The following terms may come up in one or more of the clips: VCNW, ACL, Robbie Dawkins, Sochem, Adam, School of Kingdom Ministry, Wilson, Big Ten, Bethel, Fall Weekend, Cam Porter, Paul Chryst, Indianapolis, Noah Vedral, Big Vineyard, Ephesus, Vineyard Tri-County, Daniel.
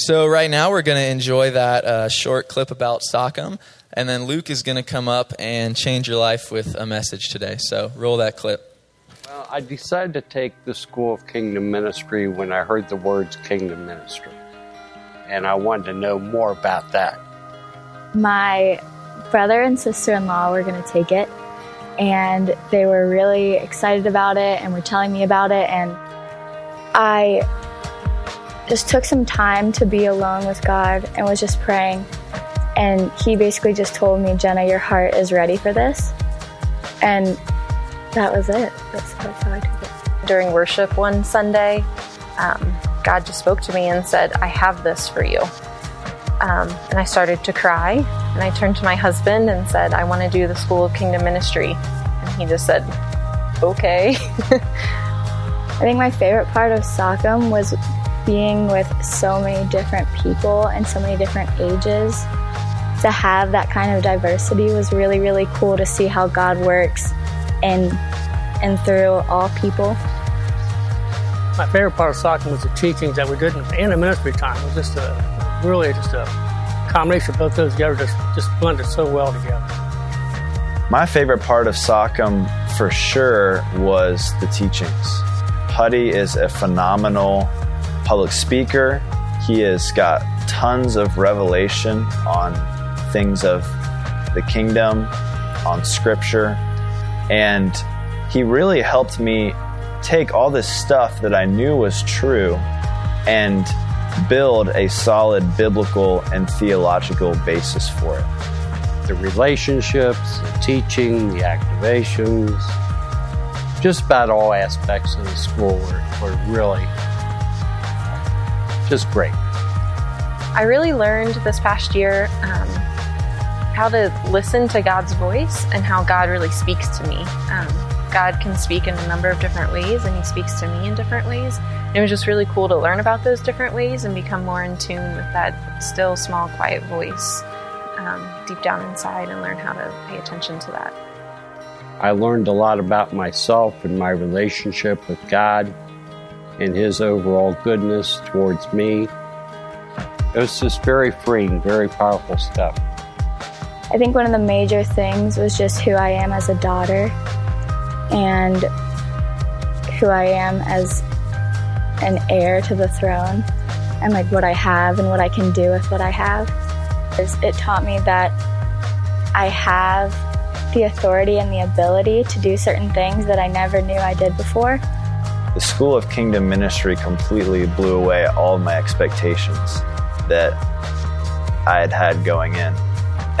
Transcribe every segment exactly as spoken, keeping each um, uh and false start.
So right now we're going to enjoy that uh, short clip about Sochem, and then Luke is going to come up and change your life with a message today. So roll that clip. Well, I decided to take the School of Kingdom Ministry when I heard the words Kingdom Ministry, and I wanted to know more about that. My brother and sister-in-law were going to take it, and they were really excited about it and were telling me about it, and I just took some time to be alone with God and was just praying, and he basically just told me, Jenna, your heart is ready for this, and that was it. That's, that's how I took it. During worship one Sunday, um, God just spoke to me and said, I have this for you. Um, and I started to cry, and I turned to my husband and said, I want to do the School of Kingdom Ministry. And he just said, okay. I think my favorite part of Sochem was being with so many different people and so many different ages. To have that kind of diversity was really, really cool to see how God works and and through all people. My favorite part of Sochem was the teachings that we did in the ministry time. It was just a, really just a combination of both those together, just, just blended so well together. My favorite part of Sochem for sure was the teachings. Putty is a phenomenal public speaker. He has got tons of revelation on things of the kingdom, on scripture. And he really helped me take all this stuff that I knew was true and build a solid biblical and theological basis for it. The relationships, the teaching, the activations, just about all aspects of the school were, were really just great. I really learned this past year um, how to listen to God's voice and how God really speaks to me. Um, God can speak in a number of different ways, and he speaks to me in different ways. And it was just really cool to learn about those different ways and become more in tune with that still, small, quiet voice um, deep down inside, and learn how to pay attention to that. I learned a lot about myself and my relationship with God and his overall goodness towards me. It was just very freeing, very powerful stuff. I think one of the major things was just who I am as a daughter and who I am as an heir to the throne, and like what I have and what I can do with what I have. It taught me that I have the authority and the ability to do certain things that I never knew I did before. The School of Kingdom Ministry completely blew away all my expectations that I had had going in.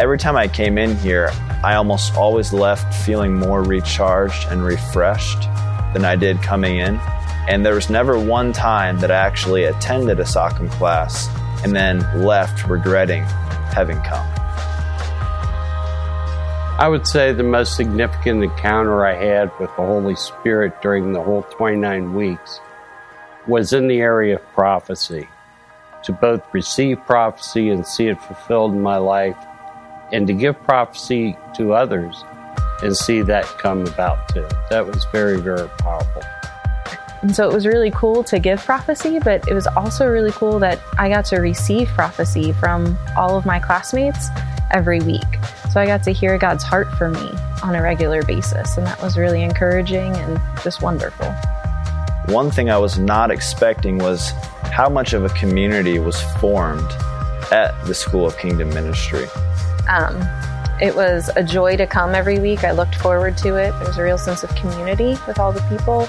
Every time I came in here, I almost always left feeling more recharged and refreshed than I did coming in. And there was never one time that I actually attended a Sochem class and then left regretting having come. I would say the most significant encounter I had with the Holy Spirit during the whole twenty-nine weeks was in the area of prophecy. To both receive prophecy and see it fulfilled in my life, and to give prophecy to others and see that come about too. That was very, very powerful. And so it was really cool to give prophecy, but it was also really cool that I got to receive prophecy from all of my classmates every week. So I got to hear God's heart for me on a regular basis, and that was really encouraging and just wonderful. One thing I was not expecting was how much of a community was formed at the School of Kingdom Ministry. Um, it was a joy to come every week. I looked forward to it. There was a real sense of community with all the people.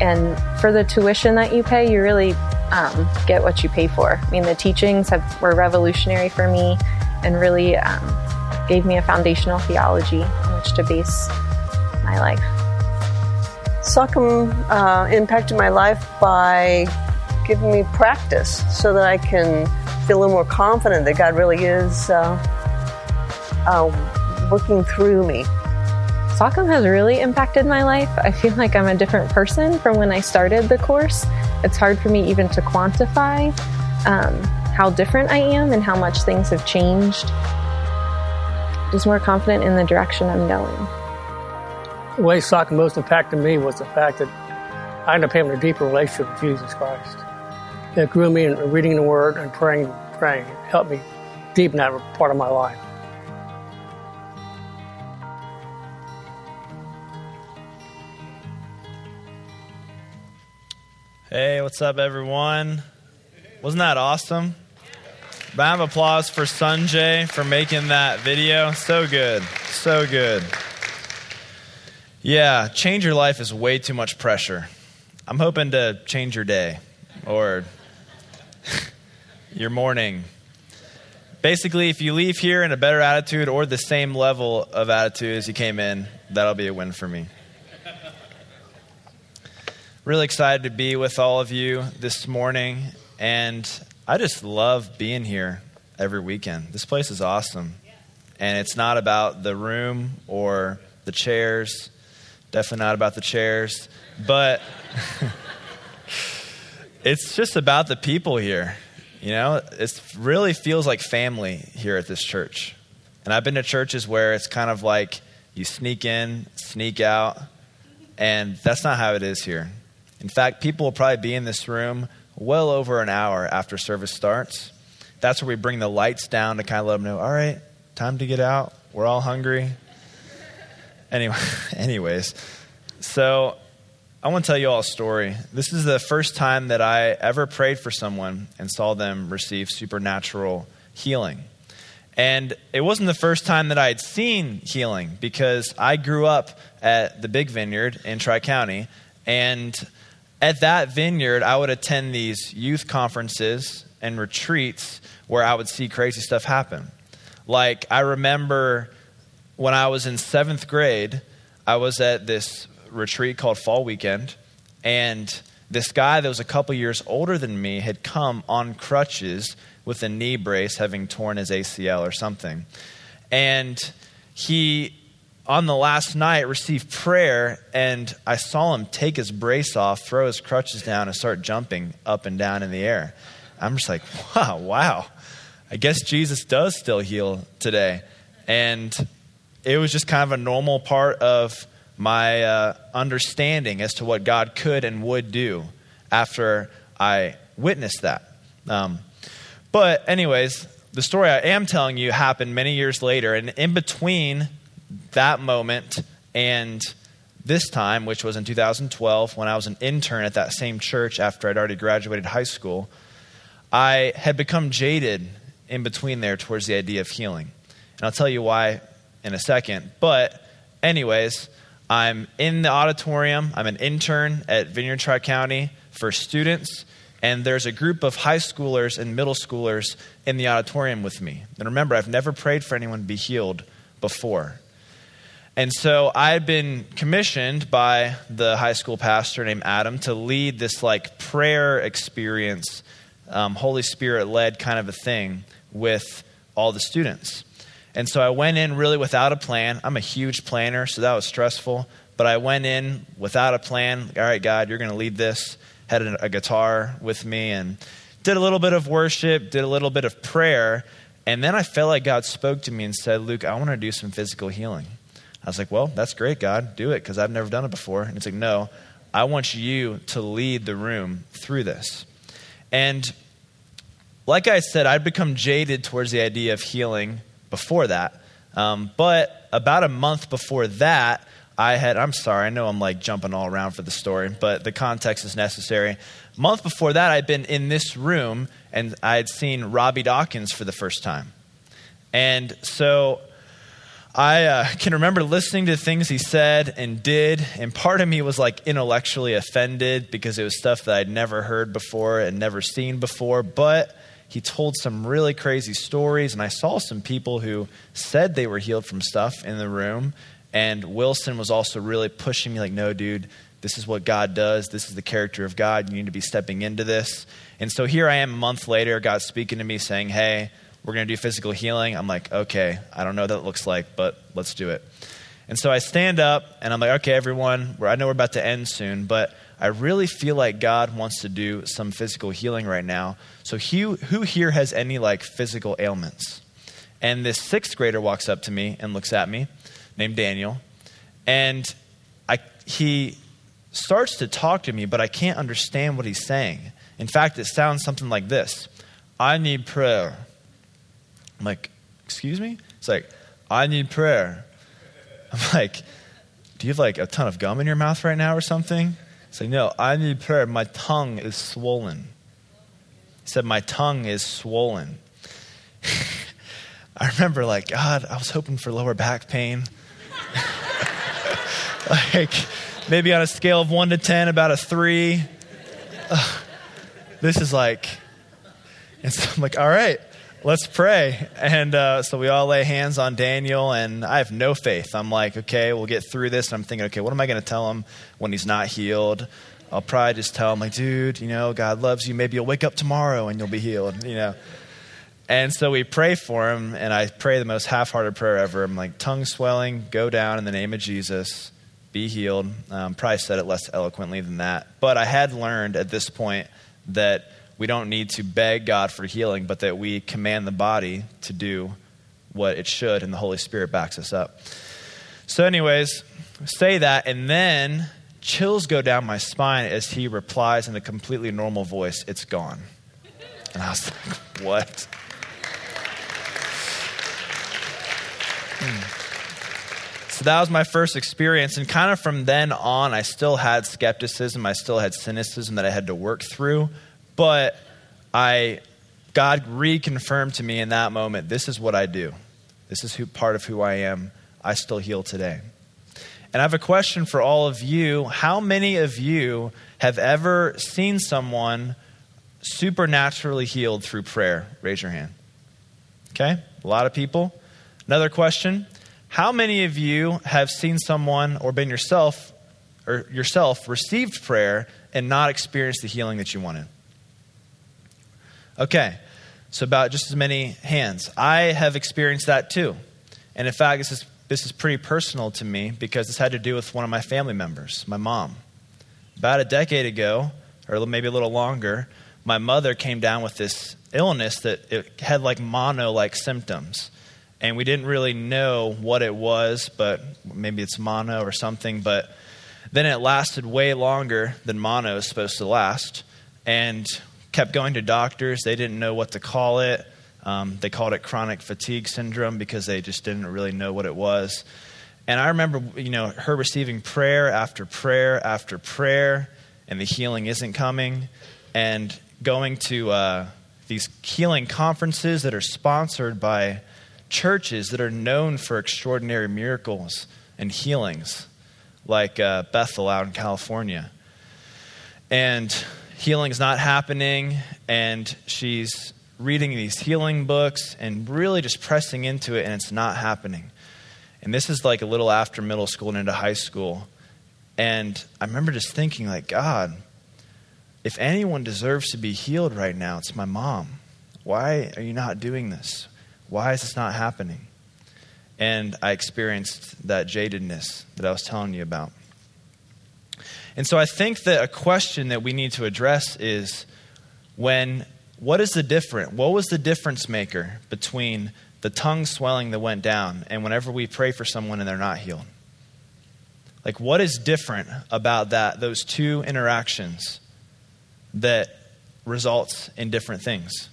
And for the tuition that you pay, you really um, get what you pay for. I mean, the teachings have, were revolutionary for me and really um, gave me a foundational theology on which to base my life. Sochem uh, impacted my life by giving me practice so that I can feel a little more confident that God really is uh, uh, working through me. Sochem has really impacted my life. I feel like I'm a different person from when I started the course. It's hard for me even to quantify um, how different I am and how much things have changed. Just more confident in the direction I'm going. The way Sochem most impacted me was the fact that I ended up having a deeper relationship with Jesus Christ. that grew me in reading the Word and praying, praying. It helped me deep in that part of my life. Hey, what's up, everyone? Wasn't that awesome? Round of applause for Sanjay for making that video. So good. So good. Yeah, change your life is way too much pressure. I'm hoping to change your day or your morning. Basically, if you leave here in a better attitude or the same level of attitude as you came in, that'll be a win for me. Really excited to be with all of you this morning, and I just love being here every weekend. This place is awesome, and it's not about the room or the chairs, definitely not about the chairs, but it's just about the people here, you know? It really feels like family here at this church, and I've been to churches where it's kind of like you sneak in, sneak out, and that's not how it is here. In fact, people will probably be in this room well over an hour after service starts. That's where we bring the lights down to kind of let them know, all right, time to get out. We're all hungry. Anyway, anyways, so I want to tell you all a story. This is the first time that I ever prayed for someone and saw them receive supernatural healing. And it wasn't the first time that I had seen healing because I grew up at the Big Vineyard in Tri-County, and at that vineyard, I would attend these youth conferences and retreats where I would see crazy stuff happen. Like, I remember when I was in seventh grade, I was at this retreat called Fall Weekend, and this guy that was a couple years older than me had come on crutches with a knee brace, having torn his A C L or something. And he, on the last night, received prayer, and I saw him take his brace off, throw his crutches down, and start jumping up and down in the air. I'm just like, wow, wow. I guess Jesus does still heal today. And it was just kind of a normal part of my uh, understanding as to what God could and would do after I witnessed that. Um, but anyways, the story I am telling you happened many years later, and in between that moment and this time, which was in two thousand twelve, when I was an intern at that same church after I'd already graduated high school, I had become jaded in between there towards the idea of healing. And I'll tell you why in a second. But anyways, I'm in the auditorium. I'm an intern at Vineyard Tri-County for students. And there's a group of high schoolers and middle schoolers in the auditorium with me. And remember, I've never prayed for anyone to be healed before. And so I had been commissioned by the high school pastor named Adam to lead this like prayer experience, um, Holy Spirit-led kind of a thing with all the students. And so I went in really without a plan. I'm a huge planner, so that was stressful. But I went in without a plan. All right, God, you're going to lead this. Had a guitar with me and did a little bit of worship, did a little bit of prayer. And then I felt like God spoke to me and said, Luke, I want to do some physical healing. I was like, well, that's great, God. Do it, because I've never done it before. And it's like, no, I want you to lead the room through this. And like I said, I'd become jaded towards the idea of healing before that. Um, but about a month before that, I had, I'm sorry, I know I'm like jumping all around for the story, but the context is necessary. A month before that, I'd been in this room, and I had seen Robbie Dawkins for the first time. And so I uh, can remember listening to things he said and did, and part of me was like intellectually offended because it was stuff that I'd never heard before and never seen before, but he told some really crazy stories, and I saw some people who said they were healed from stuff in the room, and Wilson was also really pushing me like, no, dude, this is what God does. This is the character of God. You need to be stepping into this. And so here I am a month later, God speaking to me saying, hey, we're going to do physical healing. I'm like, okay, I don't know what that looks like, but let's do it. And so I stand up and I'm like, okay, everyone, I know we're about to end soon, but I really feel like God wants to do some physical healing right now. So who, who here has any like physical ailments? And this sixth grader walks up to me and looks at me, named Daniel. And I, he starts to talk to me, but I can't understand what he's saying. In fact, it sounds something like this. I need prayer. I'm like, excuse me? It's like, I need prayer. I'm like, do you have like a ton of gum in your mouth right now or something? It's like, no, I need prayer. My tongue is swollen. He said, my tongue is swollen. I remember like, God, I was hoping for lower back pain. Like maybe on a scale of one to ten, about a three. Ugh, this is like, and so I'm like, all right, let's pray. And uh, so we all lay hands on Daniel, and I have no faith. I'm like, okay, we'll get through this. And I'm thinking, okay, what am I going to tell him when he's not healed? I'll probably just tell him, like, dude, you know, God loves you. Maybe you'll wake up tomorrow and you'll be healed, you know. And so we pray for him, and I pray the most half-hearted prayer ever. I'm like, tongue swelling, go down in the name of Jesus, be healed. Um, probably said it less eloquently than that. But I had learned at this point that we don't need to beg God for healing, but that we command the body to do what it should, and the Holy Spirit backs us up. So anyways, say that, and then chills go down my spine as he replies in a completely normal voice, it's gone. And I was like, what? So that was my first experience. And kind of from then on, I still had skepticism. I still had cynicism that I had to work through. But I, God reconfirmed to me in that moment, this is what I do. This is who part of who I am. I still heal today. And I have a question for all of you. How many of you have ever seen someone supernaturally healed through prayer? Raise your hand. Okay, a lot of people. Another question, how many of you have seen someone or been yourself or yourself received prayer and not experienced the healing that you wanted? Okay, so about just as many hands. I have experienced that too. And in fact, this is, this is pretty personal to me because this had to do with one of my family members, my mom. About a decade ago, or maybe a little longer, my mother came down with this illness that it had like mono-like symptoms. And we didn't really know what it was, but maybe it's mono or something. But then it lasted way longer than mono is supposed to last, and kept going to doctors. They didn't know what to call it. Um, they called it chronic fatigue syndrome because they just didn't really know what it was. And I remember, you know, her receiving prayer after prayer after prayer, and the healing isn't coming, and going to uh, these healing conferences that are sponsored by churches that are known for extraordinary miracles and healings, like uh, Bethel out in California. And healing's not happening, and she's reading these healing books and really just pressing into it, and it's not happening. And this is like a little after middle school and into high school. And I remember just thinking, like, God, if anyone deserves to be healed right now, it's my mom. Why are you not doing this? Why is this not happening? And I experienced that jadedness that I was telling you about. And so I think that a question that we need to address is when, what is the difference? What was the difference maker between the tongue swelling that went down and whenever we pray for someone and they're not healed? Like, what is different about that, those two interactions that results in different things?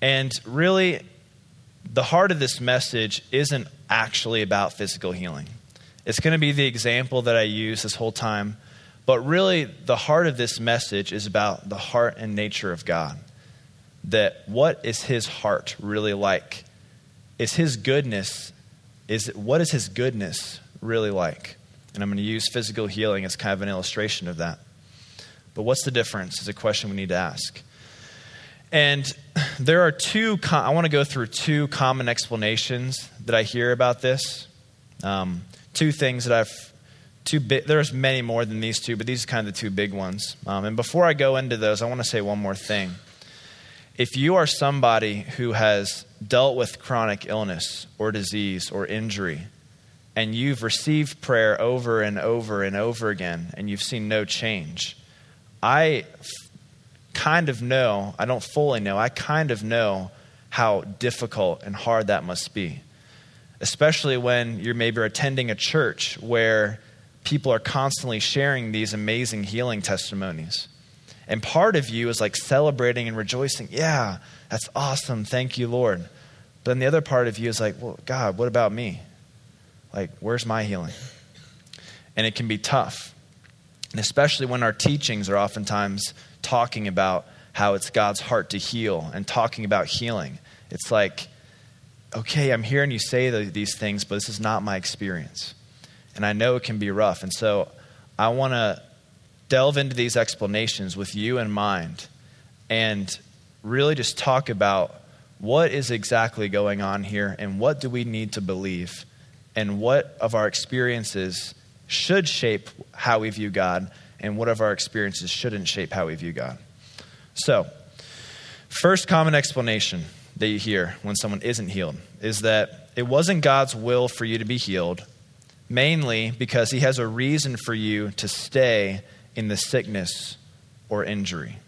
And really, the heart of this message isn't actually about physical healing. It's going to be the example that I use this whole time. But really, the heart of this message is about the heart and nature of God. That what is his heart really like? Is his goodness, is what is his goodness really like? And I'm going to use physical healing as kind of an illustration of that. But what's the difference is a question we need to ask. And there are two, com- I want to go through two common explanations that I hear about this. Um, two things that I've, two bi- there's many more than these two, but these are kind of the two big ones. Um, and before I go into those, I want to say one more thing. If you are somebody who has dealt with chronic illness or disease or injury, and you've received prayer over and over and over again, and you've seen no change, I kind of know, I don't fully know, I kind of know how difficult and hard that must be, especially when you're maybe attending a church where people are constantly sharing these amazing healing testimonies. And part of you is like celebrating and rejoicing. Yeah, that's awesome. Thank you, Lord. But then the other part of you is like, well, God, what about me? Like, where's my healing? And it can be tough. And especially when our teachings are oftentimes talking about how it's God's heart to heal and talking about healing. It's like, okay, I'm hearing you say the, these things, but this is not my experience. And I know it can be rough. And so I want to delve into these explanations with you in mind and really just talk about what is exactly going on here and what do we need to believe and what of our experiences should shape how we view God and what of our experiences shouldn't shape how we view God. So, first common explanation that you hear when someone isn't healed is that it wasn't God's will for you to be healed, mainly because he has a reason for you to stay in the sickness or injury.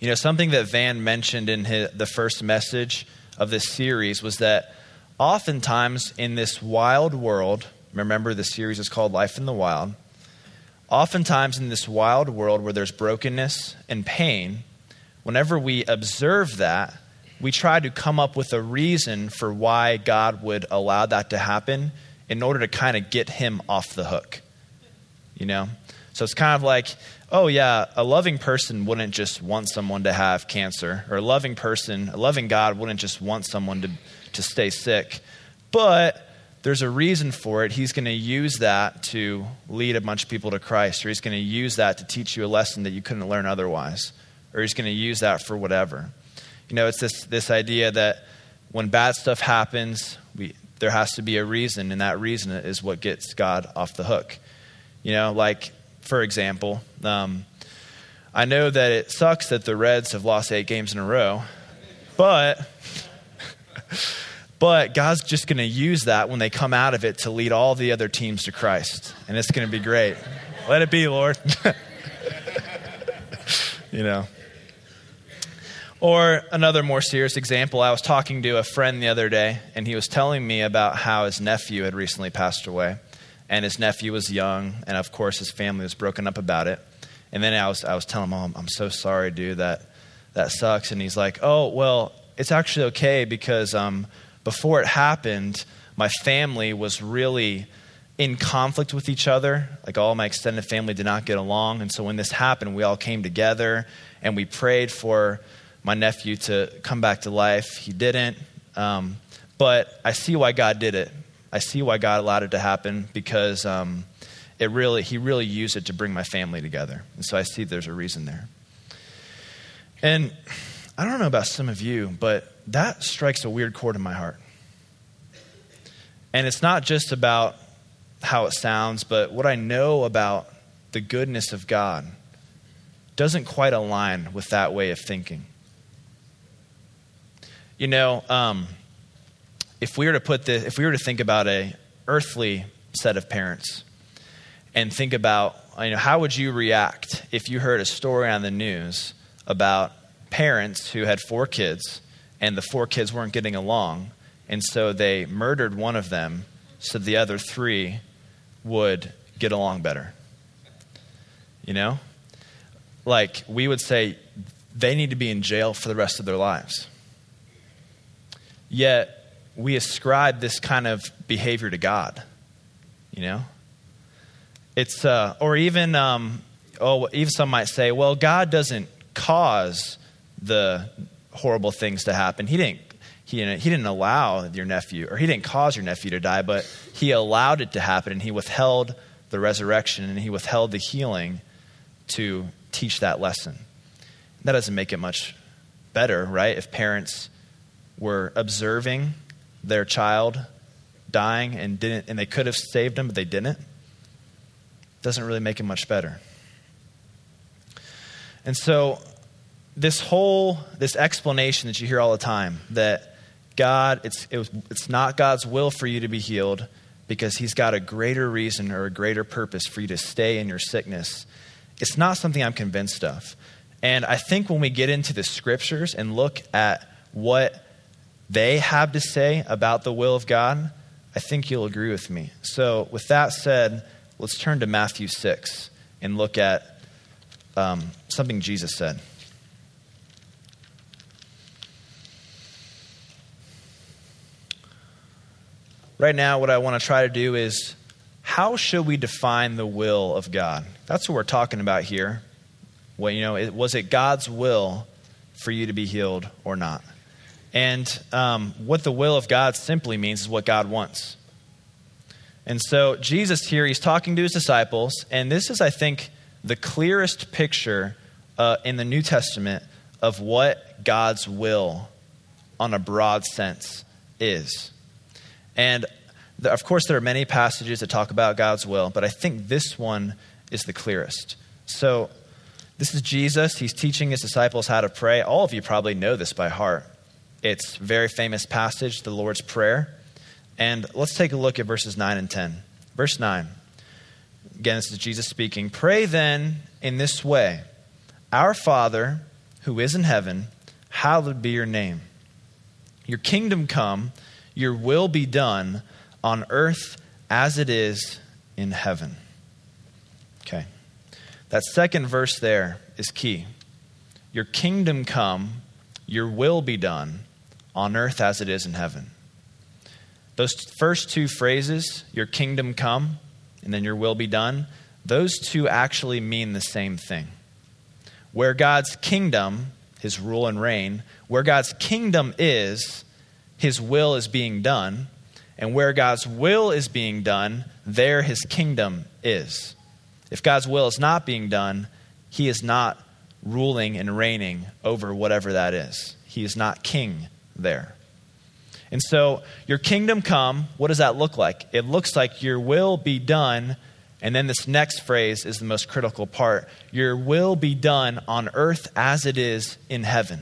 You know, something that Van mentioned in his, the first message of this series was that oftentimes in this wild world, remember the series is called Life in the Wild, oftentimes in this wild world where there's brokenness and pain, whenever we observe that, we try to come up with a reason for why God would allow that to happen in order to kind of get him off the hook, you know? So it's kind of like, oh yeah, a loving person wouldn't just want someone to have cancer, or a loving person, a loving God wouldn't just want someone to, to stay sick, but there's a reason for it. He's going to use that to lead a bunch of people to Christ, or he's going to use that to teach you a lesson that you couldn't learn otherwise, or he's going to use that for whatever. You know, it's this, this idea that when bad stuff happens, we, there has to be a reason, and that reason is what gets God off the hook. You know, like, for example, um, I know that it sucks that the Reds have lost eight games in a row, but but God's just going to use that when they come out of it to lead all the other teams to Christ, and it's going to be great. Let it be, Lord. You know. Or another more serious example, I was talking to a friend the other day, and he was telling me about how his nephew had recently passed away. And his nephew was young, and of course his family was broken up about it. And then I was I was telling him, oh, I'm so sorry, dude, that that sucks. And he's like, oh, well, it's actually okay because um, before it happened, my family was really in conflict with each other. Like all my extended family did not get along. And so when this happened, we all came together and we prayed for my nephew to come back to life. He didn't, um, but I see why God did it. I see why God allowed it to happen because um, it really, he really used it to bring my family together. And so I see there's a reason there. And I don't know about some of you, but that strikes a weird chord in my heart. And it's not just about how it sounds, but what I know about the goodness of God doesn't quite align with that way of thinking. You know, um, If we were to put this, if we were to think about a earthly set of parents and think about, you know, how would you react if you heard a story on the news about parents who had four kids and the four kids weren't getting along, and so they murdered one of them so the other three would get along better? You know? Like, we would say they need to be in jail for the rest of their lives. Yet we ascribe this kind of behavior to God, you know? It's, uh, or even, um, oh, even some might say, well, God doesn't cause the horrible things to happen. He didn't, he didn't, he didn't allow your nephew, or he didn't cause your nephew to die, but he allowed it to happen, and he withheld the resurrection, and he withheld the healing to teach that lesson. That doesn't make it much better, right? If parents were observing their child dying and didn't, and they could have saved him, but they didn't, doesn't really make it much better. And so this whole, this explanation that you hear all the time that God, it's, it was, it's not God's will for you to be healed because he's got a greater reason or a greater purpose for you to stay in your sickness. It's not something I'm convinced of. And I think when we get into the scriptures and look at what they have to say about the will of God, I think you'll agree with me. So with that said, let's turn to Matthew six and look at um, something Jesus said. Right now, what I want to try to do is, how should we define the will of God? That's what we're talking about here. Well, you know, it, was it God's will for you to be healed or not? And um, what the will of God simply means is what God wants. And so Jesus here, he's talking to his disciples, and this is, I think, the clearest picture uh, in the New Testament of what God's will on a broad sense is. And the, of course, there are many passages that talk about God's will, but I think this one is the clearest. So this is Jesus. He's teaching his disciples how to pray. All of you probably know this by heart. It's a very famous passage, the Lord's Prayer. And let's take a look at verses nine and ten. Verse nine. Again, this is Jesus speaking. Pray then in this way. Our Father, who is in heaven, hallowed be your name. Your kingdom come, your will be done on earth as it is in heaven. Okay. That second verse there is key. Your kingdom come, your will be done on earth as it is in heaven. Those first two phrases, your kingdom come and then your will be done, those two actually mean the same thing. Where God's kingdom, his rule and reign, where God's kingdom is, his will is being done. And where God's will is being done, there his kingdom is. If God's will is not being done, he is not ruling and reigning over whatever that is. He is not king there. And so your kingdom come, what does that look like? It looks like your will be done. And then this next phrase is the most critical part. Your will be done on earth as it is in heaven.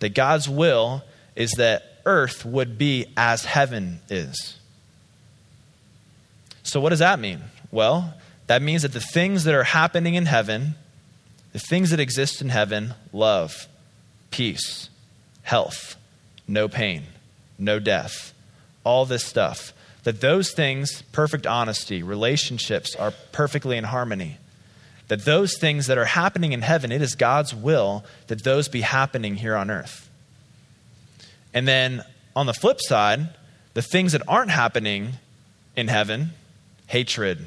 That God's will is that earth would be as heaven is. So what does that mean? Well, that means that the things that are happening in heaven, the things that exist in heaven, love, peace, health, no pain, no death, all this stuff, that those things, perfect honesty, relationships are perfectly in harmony, that those things that are happening in heaven, it is God's will that those be happening here on earth. And then on the flip side, the things that aren't happening in heaven, hatred,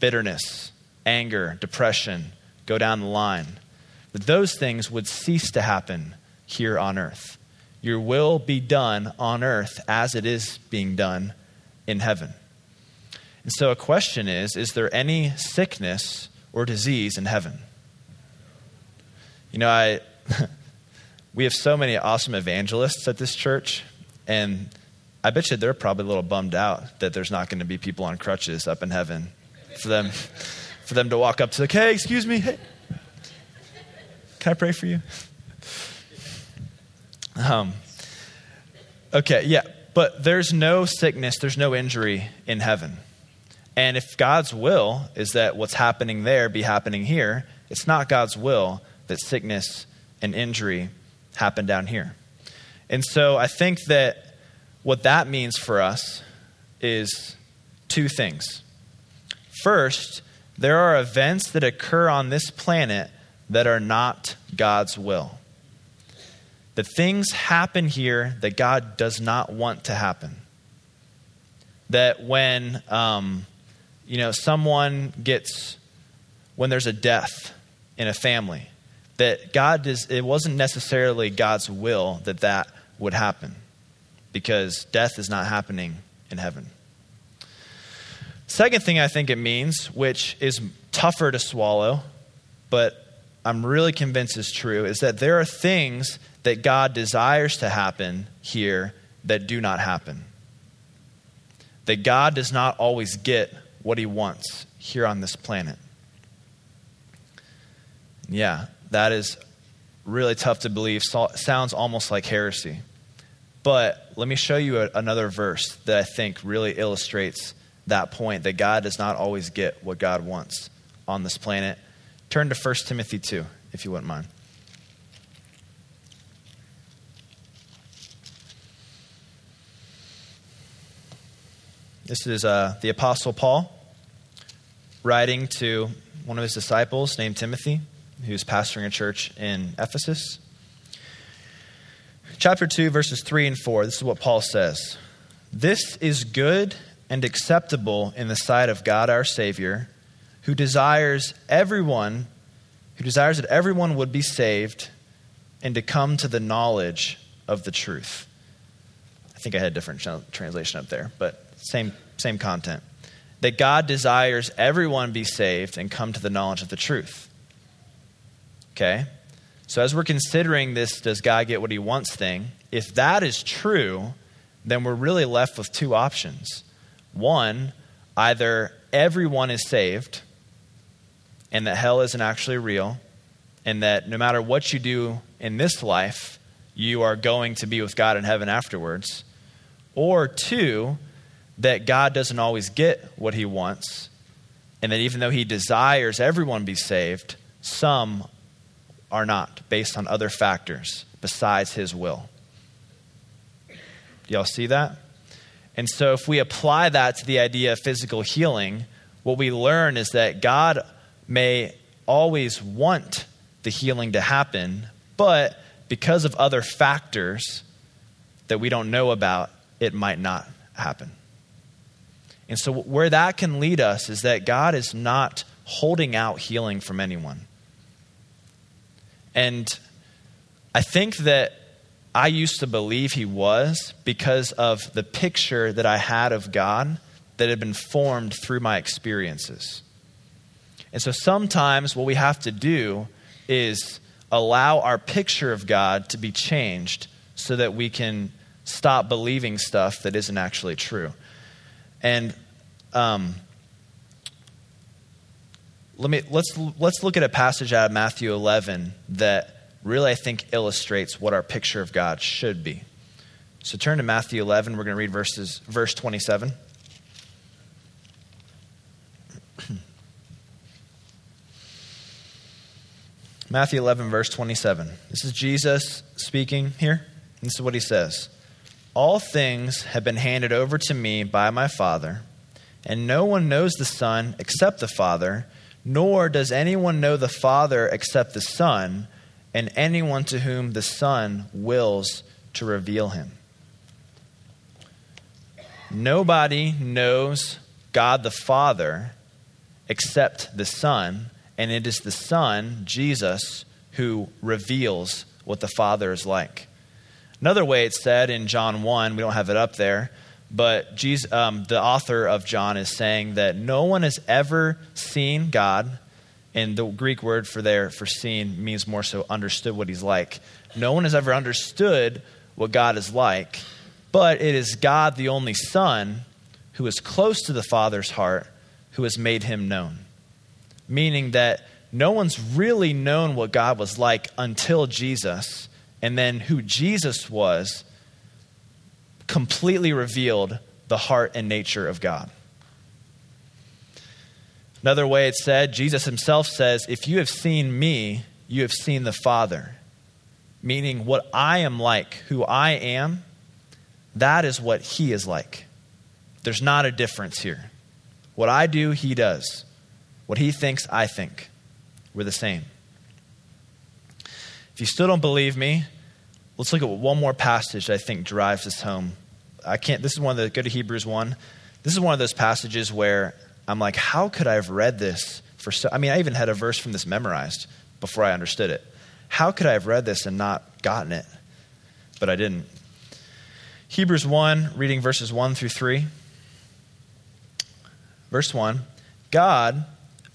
bitterness, anger, depression, go down the line, that those things would cease to happen here on earth. Your will be done on earth as it is being done in heaven. And so a question is, is there any sickness or disease in heaven? You know, I we have so many awesome evangelists at this church, and I bet you they're probably a little bummed out that there's not going to be people on crutches up in heaven for them for them to walk up to like, hey, excuse me, hey, can I pray for you? Um, okay, yeah, but there's no sickness, there's no injury in heaven. And if God's will is that what's happening there be happening here, it's not God's will that sickness and injury happen down here. And so I think that what that means for us is two things. First, there are events that occur on this planet that are not God's will. That things happen here that God does not want to happen. That when, um, you know, someone gets, when there's a death in a family, that God does, it wasn't necessarily God's will that that would happen because death is not happening in heaven. Second thing I think it means, which is tougher to swallow, but I'm really convinced is true, is that there are things that God desires to happen here that do not happen. That God does not always get what he wants here on this planet. Yeah, that is really tough to believe. So, sounds almost like heresy. But let me show you a, another verse that I think really illustrates that point, that God does not always get what God wants on this planet. Turn to First Timothy two, if you wouldn't mind. This is uh, the Apostle Paul writing to one of his disciples named Timothy, who's pastoring a church in Ephesus. Chapter two, verses three and four, this is what Paul says. This is good and acceptable in the sight of God our Savior, who desires everyone, who desires that everyone would be saved and to come to the knowledge of the truth. I think I had a different translation up there, but same same content. That God desires everyone be saved and come to the knowledge of the truth. Okay? So as we're considering this, does God get what he wants thing, if that is true, then we're really left with two options. One, either everyone is saved and that hell isn't actually real and that no matter what you do in this life, you are going to be with God in heaven afterwards. Or two, that God doesn't always get what he wants and that even though he desires everyone be saved, some are not based on other factors besides his will. Y'all see that? And so if we apply that to the idea of physical healing, what we learn is that God may always want the healing to happen, but because of other factors that we don't know about, it might not happen. And so where that can lead us is that God is not holding out healing from anyone. And I think that I used to believe he was because of the picture that I had of God that had been formed through my experiences. And so sometimes what we have to do is allow our picture of God to be changed so that we can stop believing stuff that isn't actually true. And um, let me let's let's look at a passage out of Matthew eleven that really, I think, illustrates what our picture of God should be. So turn to Matthew eleven. We're going to read verses, verse twenty-seven. Matthew eleven, verse twenty-seven. This is Jesus speaking here. This is what he says. All things have been handed over to me by my Father, and no one knows the Son except the Father, nor does anyone know the Father except the Son, and anyone to whom the Son wills to reveal him. Nobody knows God the Father except the Son, and it is the Son, Jesus, who reveals what the Father is like. Another way it's said in John one, we don't have it up there, but Jesus, um, the author of John is saying that no one has ever seen God. And the Greek word for there, for seen, means more so understood what he's like. No one has ever understood what God is like, but it is God, the only Son, who is close to the Father's heart, who has made him known. Meaning that no one's really known what God was like until Jesus, and then who Jesus was completely revealed the heart and nature of God. Another way it's said, Jesus himself says, if you have seen me, you have seen the Father. Meaning what I am like, who I am, that is what he is like. There's not a difference here. What I do, he does. What he thinks, I think. We're the same. If you still don't believe me, let's look at one more passage that I think drives this home. I can't, this is one of the, go to Hebrews one. This is one of those passages where I'm like, how could I have read this for so, I mean, I even had a verse from this memorized before I understood it. How could I have read this and not gotten it? But I didn't. Hebrews one, reading verses one through three. Verse one, God,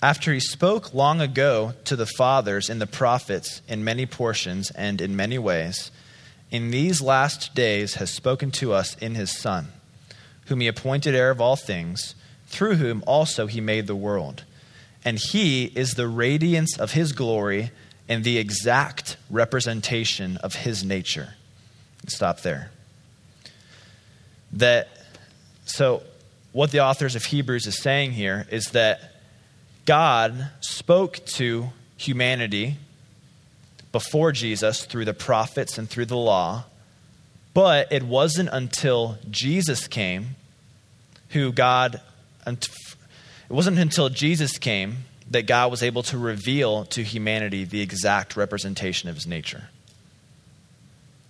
after he spoke long ago to the fathers and the prophets in many portions and in many ways, in these last days has spoken to us in his Son, whom he appointed heir of all things, through whom also he made the world. And he is the radiance of his glory and the exact representation of his nature. Stop there. That, so what the authors of Hebrews is saying here is that God spoke to humanity before Jesus through the prophets and through the law, but it wasn't until Jesus came who God And it wasn't until Jesus came that God was able to reveal to humanity the exact representation of his nature.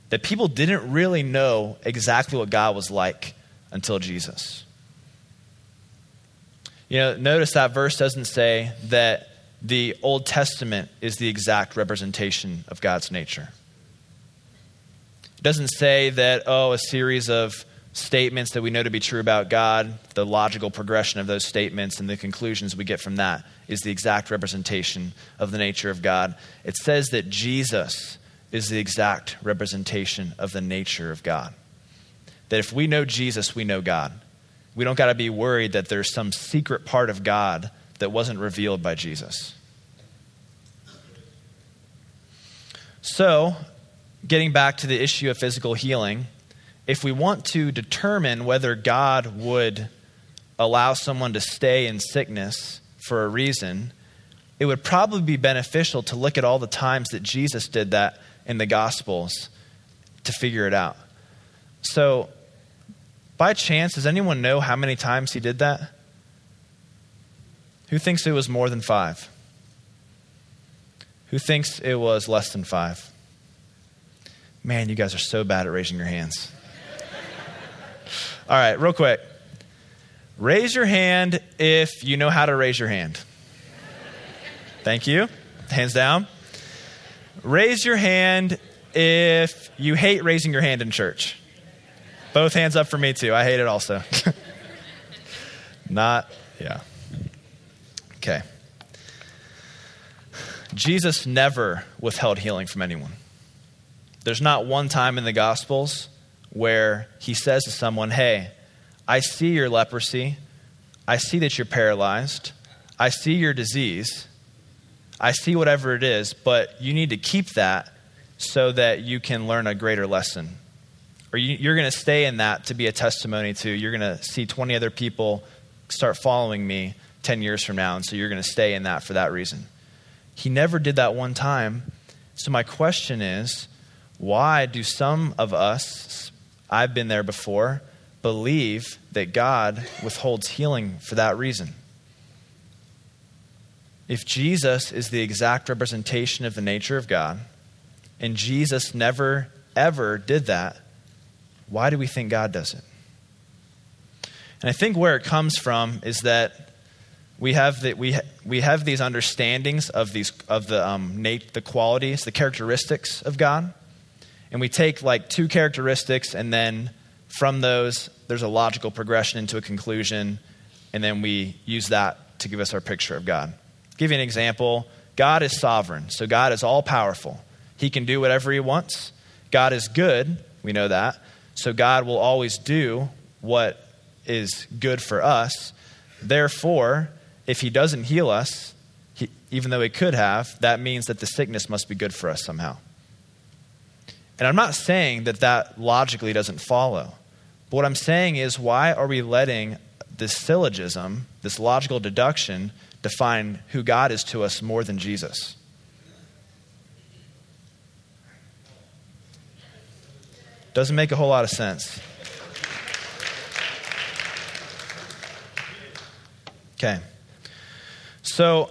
That people didn't really know exactly what God was like until Jesus. You know, notice that verse doesn't say that the Old Testament is the exact representation of God's nature. It doesn't say that, oh, a series of statements that we know to be true about God, the logical progression of those statements and the conclusions we get from that is the exact representation of the nature of God. It says that Jesus is the exact representation of the nature of God. That if we know Jesus, we know God. We don't got to be worried that there's some secret part of God that wasn't revealed by Jesus. So, getting back to the issue of physical healing, if we want to determine whether God would allow someone to stay in sickness for a reason, it would probably be beneficial to look at all the times that Jesus did that in the Gospels to figure it out. So, by chance, does anyone know how many times he did that? Who thinks it was more than five? Who thinks it was less than five? Man, you guys are so bad at raising your hands. All right, real quick. Raise your hand if you know how to raise your hand. Thank you. Hands down. Raise your hand if you hate raising your hand in church. Both hands up for me too. I hate it also. Not, yeah. Okay. Jesus never withheld healing from anyone. There's not one time in the Gospels where he says to someone, hey, I see your leprosy. I see that you're paralyzed. I see your disease. I see whatever it is, but you need to keep that so that you can learn a greater lesson. Or you, you're going to stay in that to be a testimony to. You're going to see twenty other people start following me ten years from now, and so you're going to stay in that for that reason. He never did that one time. So my question is, why do some of us, I've been there before, believe that God withholds healing for that reason? If Jesus is the exact representation of the nature of God, and Jesus never, ever did that, why do we think God does it? And I think where it comes from is that We have that we ha- we have these understandings of these of the um nat- the qualities, the characteristics of God, and we take like two characteristics, and then from those there's a logical progression into a conclusion, and then we use that to give us our picture of God. I'll give you an example. God is sovereign, so God is all powerful. He can do whatever he wants. God is good, we know that, so God will always do what is good for us. Therefore, if he doesn't heal us, he, even though he could have, that means that the sickness must be good for us somehow. And I'm not saying that that logically doesn't follow. But what I'm saying is, why are we letting this syllogism, this logical deduction, define who God is to us more than Jesus? Doesn't make a whole lot of sense. Okay. So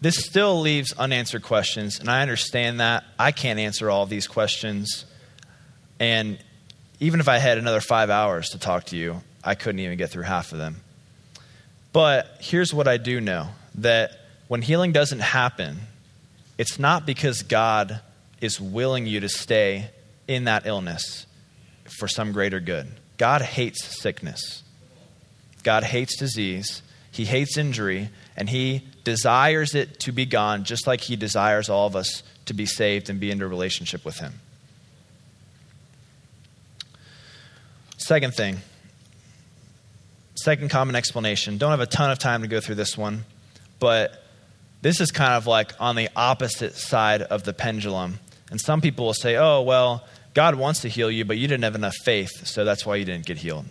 this still leaves unanswered questions, and I understand that. I can't answer all of these questions, and even if I had another five hours to talk to you, I couldn't even get through half of them. But here's what I do know, that when healing doesn't happen, it's not because God is willing you to stay in that illness for some greater good. God hates sickness. God hates disease. He hates injury, and he desires it to be gone, just like he desires all of us to be saved and be in a relationship with him. Second thing, second common explanation. Don't have a ton of time to go through this one, but this is kind of like on the opposite side of the pendulum. And some people will say, oh, well, God wants to heal you, but you didn't have enough faith, so that's why you didn't get healed.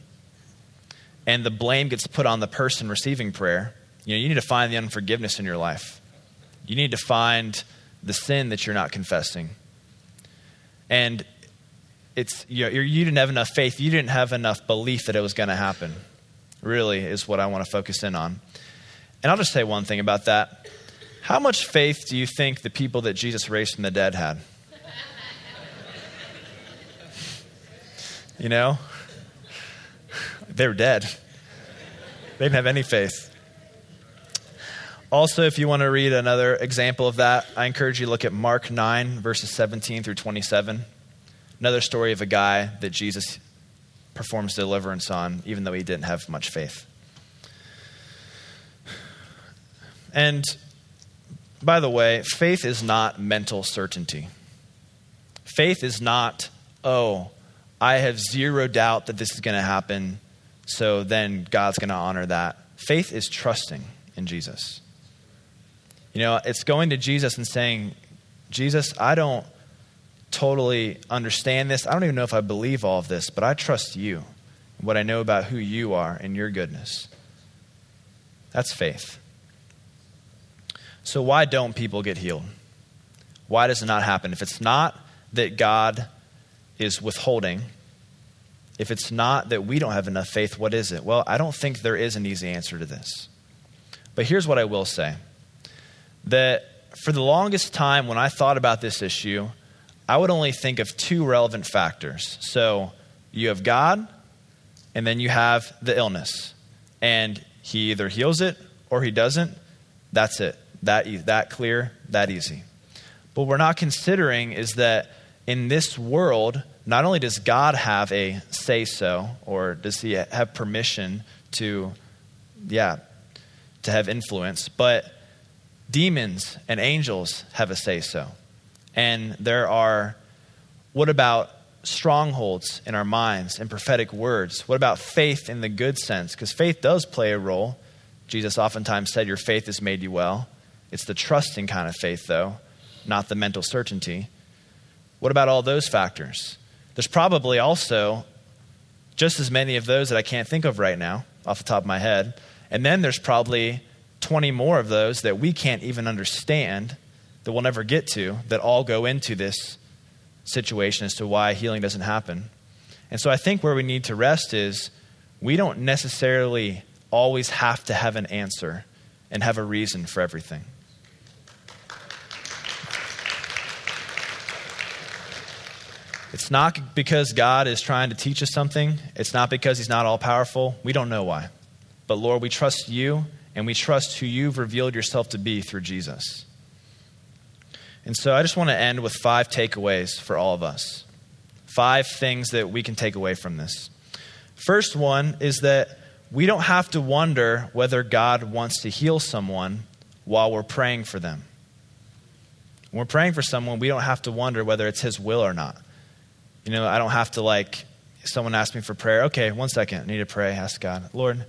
And the blame gets put on the person receiving prayer. You know, you need to find the unforgiveness in your life. You need to find the sin that you're not confessing. And it's, you know, you didn't have enough faith. You didn't have enough belief that it was going to happen, really is what I want to focus in on. And I'll just say one thing about that. How much faith do you think the people that Jesus raised from the dead had? You know? They were dead. They didn't have any faith. Also, if you want to read another example of that, I encourage you to look at Mark nine, verses seventeen through twenty-seven. Another story of a guy that Jesus performs deliverance on, even though he didn't have much faith. And by the way, faith is not mental certainty. Faith is not, oh, I have zero doubt that this is going to happen, so then God's going to honor that. Faith is trusting in Jesus. You know, it's going to Jesus and saying, Jesus, I don't totally understand this. I don't even know if I believe all of this, but I trust you, what I know about who you are and your goodness. That's faith. So why don't people get healed? Why does it not happen? If it's not that God is withholding, if it's not that we don't have enough faith, what is it? Well, I don't think there is an easy answer to this. But here's what I will say. That for the longest time when I thought about this issue, I would only think of two relevant factors. So you have God, and then you have the illness. And he either heals it or he doesn't. That's it. That, that clear, that easy. But what we're not considering is that in this world, not only does God have a say-so, or does he have permission to, yeah, to have influence, but demons and angels have a say-so. And there are, what about strongholds in our minds and prophetic words? What about faith in the good sense? Because faith does play a role. Jesus oftentimes said, your faith has made you well. It's the trusting kind of faith, though, not the mental certainty. What about all those factors? There's probably also just as many of those that I can't think of right now off the top of my head. And then there's probably twenty more of those that we can't even understand, that we'll never get to, that all go into this situation as to why healing doesn't happen. And so I think where we need to rest is we don't necessarily always have to have an answer and have a reason for everything. It's not because God is trying to teach us something. It's not because he's not all-powerful. We don't know why. But Lord, we trust you, and we trust who you've revealed yourself to be through Jesus. And so I just want to end with five takeaways for all of us. Five things that we can take away from this. First one is that we don't have to wonder whether God wants to heal someone while we're praying for them. When we're praying for someone, we don't have to wonder whether it's his will or not. You know, I don't have to, like, someone asked me for prayer. Okay, one second. I need to pray. Ask God, Lord,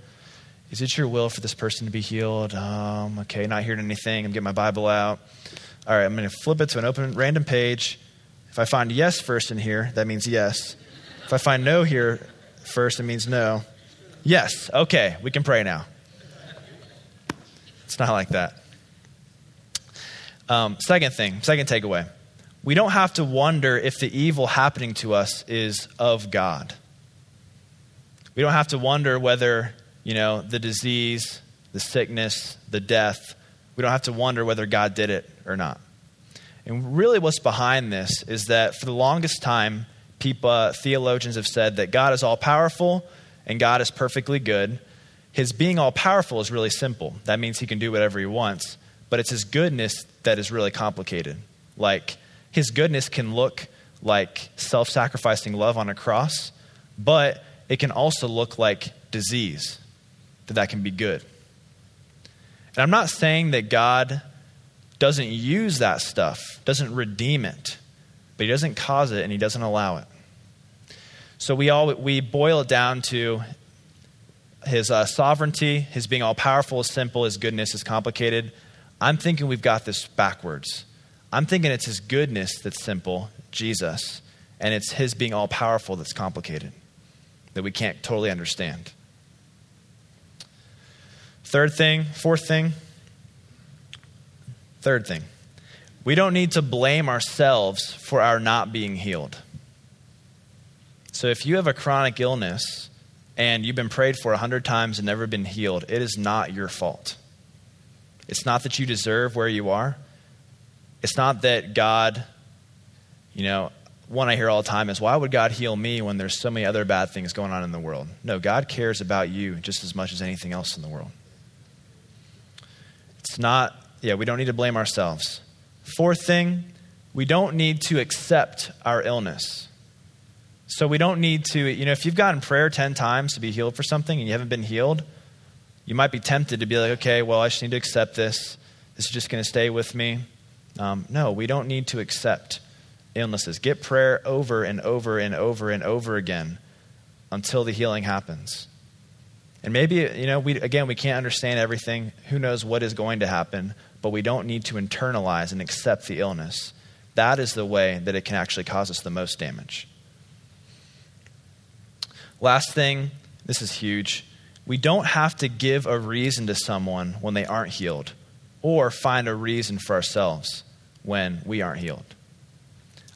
is it your will for this person to be healed? Um, okay, not hearing anything. I'm getting my Bible out. All right, I'm going to flip it to an open random page. If I find yes first in here, that means yes. If I find no here first, it means no. Yes, okay, we can pray now. It's not like that. Um, second thing, second takeaway. We don't have to wonder if the evil happening to us is of God. We don't have to wonder whether, you know, the disease, the sickness, the death, we don't have to wonder whether God did it or not. And really what's behind this is that for the longest time, people, uh, theologians have said that God is all-powerful and God is perfectly good. His being all-powerful is really simple. That means he can do whatever he wants, but it's his goodness that is really complicated. Like, his goodness can look like self-sacrificing love on a cross, but it can also look like disease, that that can be good. And I'm not saying that God doesn't use that stuff, doesn't redeem it, but he doesn't cause it and he doesn't allow it. So we all we boil it down to his uh, sovereignty, his being all-powerful is simple, his goodness is complicated. I'm thinking we've got this backwards. I'm thinking it's his goodness that's simple, Jesus, and it's his being all-powerful that's complicated, that we can't totally understand. Third thing, fourth thing, third thing. We don't need to blame ourselves for our not being healed. So if you have a chronic illness and you've been prayed for a hundred times and never been healed, it is not your fault. It's not that you deserve where you are. It's not that God, you know, one I hear all the time is, why would God heal me when there's so many other bad things going on in the world? No, God cares about you just as much as anything else in the world. It's not, yeah, we don't need to blame ourselves. Fourth thing, we don't need to accept our illness. So we don't need to, you know, if you've gotten prayer ten times to be healed for something and you haven't been healed, you might be tempted to be like, okay, well, I just need to accept this. This is just going to stay with me. Um, no, we don't need to accept illnesses. Get prayer over and over and over and over again until the healing happens. And maybe, you know, we again, we can't understand everything. Who knows what is going to happen, but we don't need to internalize and accept the illness. That is the way that it can actually cause us the most damage. Last thing, this is huge. We don't have to give a reason to someone when they aren't healed or find a reason for ourselves when we aren't healed.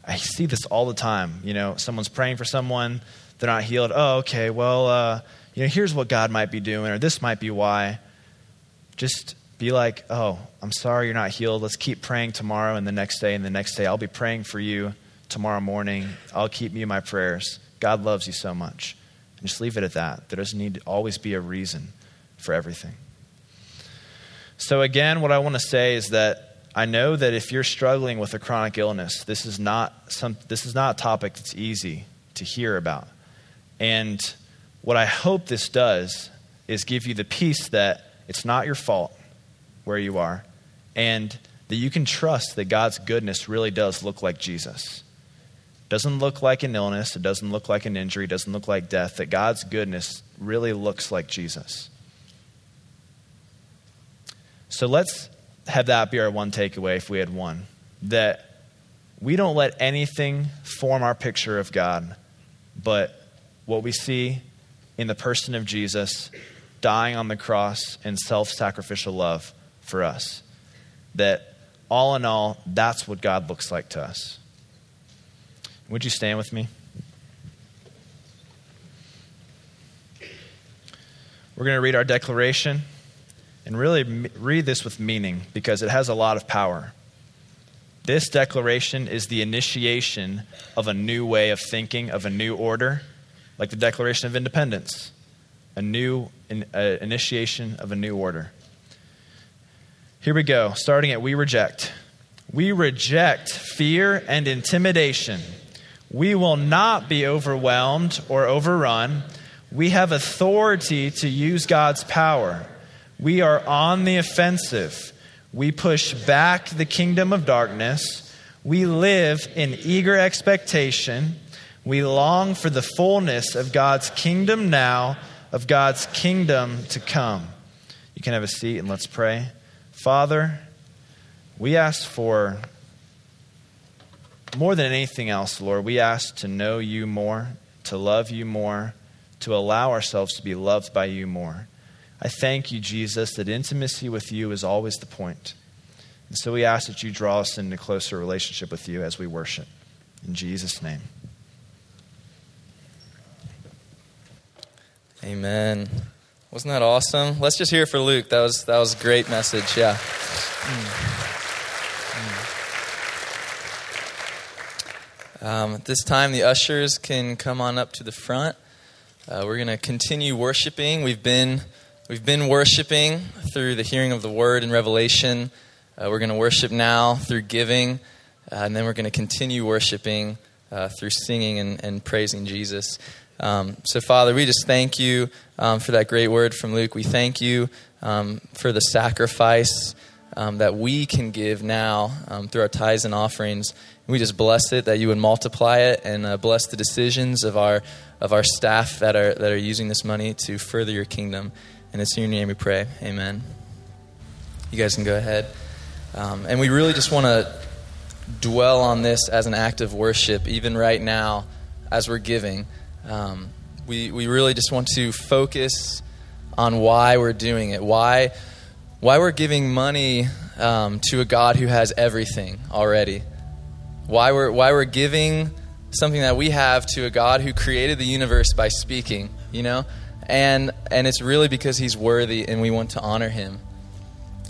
I see this all the time. You know, someone's praying for someone, they're not healed. Oh, okay, well, uh, you know, here's what God might be doing, or this might be why. Just be like, oh, I'm sorry you're not healed. Let's keep praying tomorrow and the next day and the next day. I'll be praying for you tomorrow morning. I'll keep you in my prayers. God loves you so much. And just leave it at that. There doesn't need to always be a reason for everything. So again, what I want to say is that I know that if you're struggling with a chronic illness, this is not some, this is not a topic that's easy to hear about. And what I hope this does is give you the peace that it's not your fault where you are, and that you can trust that God's goodness really does look like Jesus. It doesn't look like an illness. It doesn't look like an injury. It doesn't look like death. That God's goodness really looks like Jesus. So let's have that be our one takeaway if we had one, that we don't let anything form our picture of God, but what we see in the person of Jesus dying on the cross in self-sacrificial love for us, that all in all, that's what God looks like to us. Would you stand with me? We're going to read our declaration. And really read this with meaning because it has a lot of power. This declaration is the initiation of a new way of thinking, of a new order, like the Declaration of Independence, a new in, uh, initiation of a new order. Here we go, starting at we reject. We reject fear and intimidation. We will not be overwhelmed or overrun. We have authority to use God's power. We are on the offensive. We push back the kingdom of darkness. We live in eager expectation. We long for the fullness of God's kingdom now, of God's kingdom to come. You can have a seat and let's pray. Father, we ask for more than anything else, Lord. We ask to know you more, to love you more, to allow ourselves to be loved by you more. I thank you, Jesus, that intimacy with you is always the point. And so we ask that you draw us into closer relationship with you as we worship. In Jesus' name. Amen. Wasn't that awesome? Let's just hear it for Luke. That was that was a great message, yeah. Um, at this time, the ushers can come on up to the front. Uh, we're going to continue worshiping. We've been... We've been worshiping through the hearing of the word and revelation. Uh, we're going to worship now through giving, uh, and then we're going to continue worshiping uh, through singing and, and praising Jesus. Um, so, Father, we just thank you um, for that great word from Luke. We thank you um, for the sacrifice um, that we can give now um, through our tithes and offerings. We just bless it, that you would multiply it, and uh, bless the decisions of our of our staff that are that are using this money to further your kingdom. And it's in your name we pray. Amen. You guys can go ahead. Um, and we really just want to dwell on this as an act of worship, even right now as we're giving. Um, we we really just want to focus on why we're doing it, why why we're giving money um, to a God who has everything already, why we're why we're giving something that we have to a God who created the universe by speaking, you know. And and it's really because he's worthy and we want to honor him.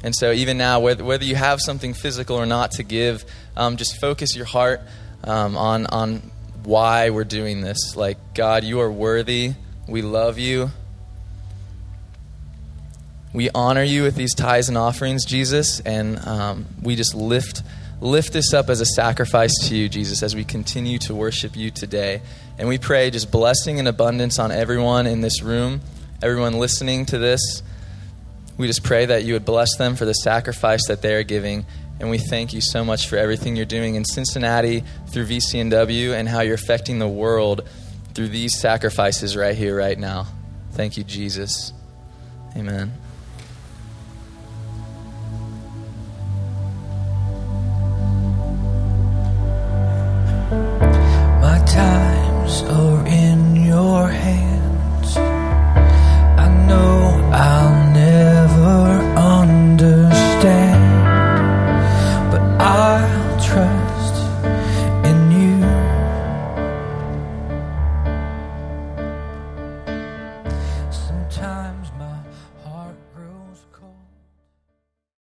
And so even now, whether, whether you have something physical or not to give, um, just focus your heart um, on on why we're doing this. Like, God, you are worthy. We love you. We honor you with these tithes and offerings, Jesus, and um, we just lift lift this up as a sacrifice to you, Jesus, as we continue to worship you today. And we pray just blessing and abundance on everyone in this room, everyone listening to this. We just pray that you would bless them for the sacrifice that they are giving. And we thank you so much for everything you're doing in Cincinnati through V C N W and how you're affecting the world through these sacrifices right here, right now. Thank you, Jesus. Amen. My times are in.